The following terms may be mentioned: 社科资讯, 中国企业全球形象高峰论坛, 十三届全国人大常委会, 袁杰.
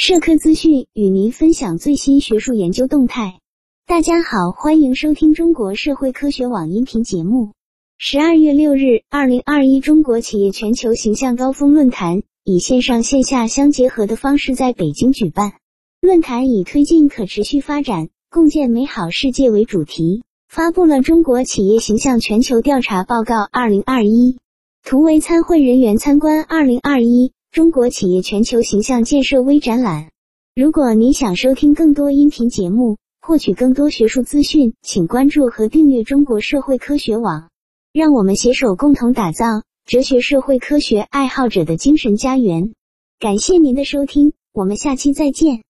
社科资讯与您分享最新学术研究动态。大家好，欢迎收听中国社会科学网音频节目。12月6日2021中国企业全球形象高峰论坛以线上线下相结合的方式在北京举办。论坛以推进可持续发展，共建美好世界为主题，发布了中国企业形象全球调查报告2021。图为参会人员参观2021中国企业全球形象建设微展览。如果您想收听更多音频节目，获取更多学术资讯，请关注和订阅中国社会科学网。让我们携手共同打造哲学社会科学爱好者的精神家园。感谢您的收听，我们下期再见。